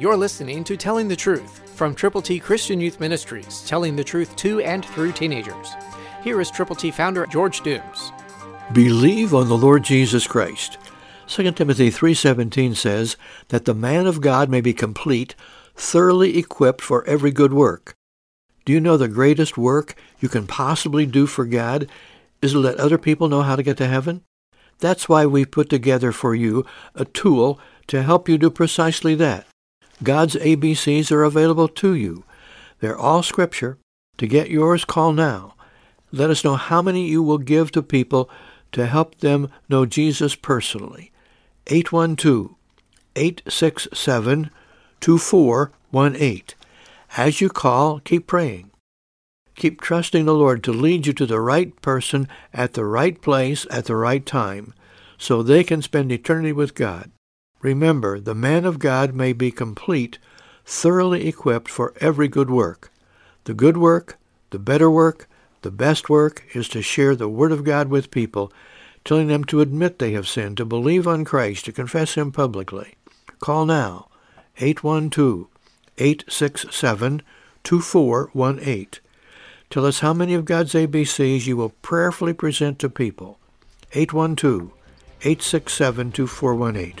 You're listening to Telling the Truth from Triple T Christian Youth Ministries, telling the truth to and through teenagers. Here is Triple T founder George Dooms. Believe on the Lord Jesus Christ. 2 Timothy 3:17 says that the man of God may be complete, thoroughly equipped for every good work. Do you know the greatest work you can possibly do for God is to let other people know how to get to heaven? That's why we put together for you a tool to help you do precisely that. God's ABCs are available to you. They're all Scripture. To get yours, call now. Let us know how many you will give to people to help them know Jesus personally. 812-867-2418. As you call, keep praying. Keep trusting the Lord to lead you to the right person at the right place at the right time so they can spend eternity with God. Remember, the man of God may be complete, thoroughly equipped for every good work. The good work, the better work, the best work is to share the Word of God with people, telling them to admit they have sinned, to believe on Christ, to confess Him publicly. Call now, 812-867-2418. Tell us how many of God's ABCs you will prayerfully present to people. 812-867-2418.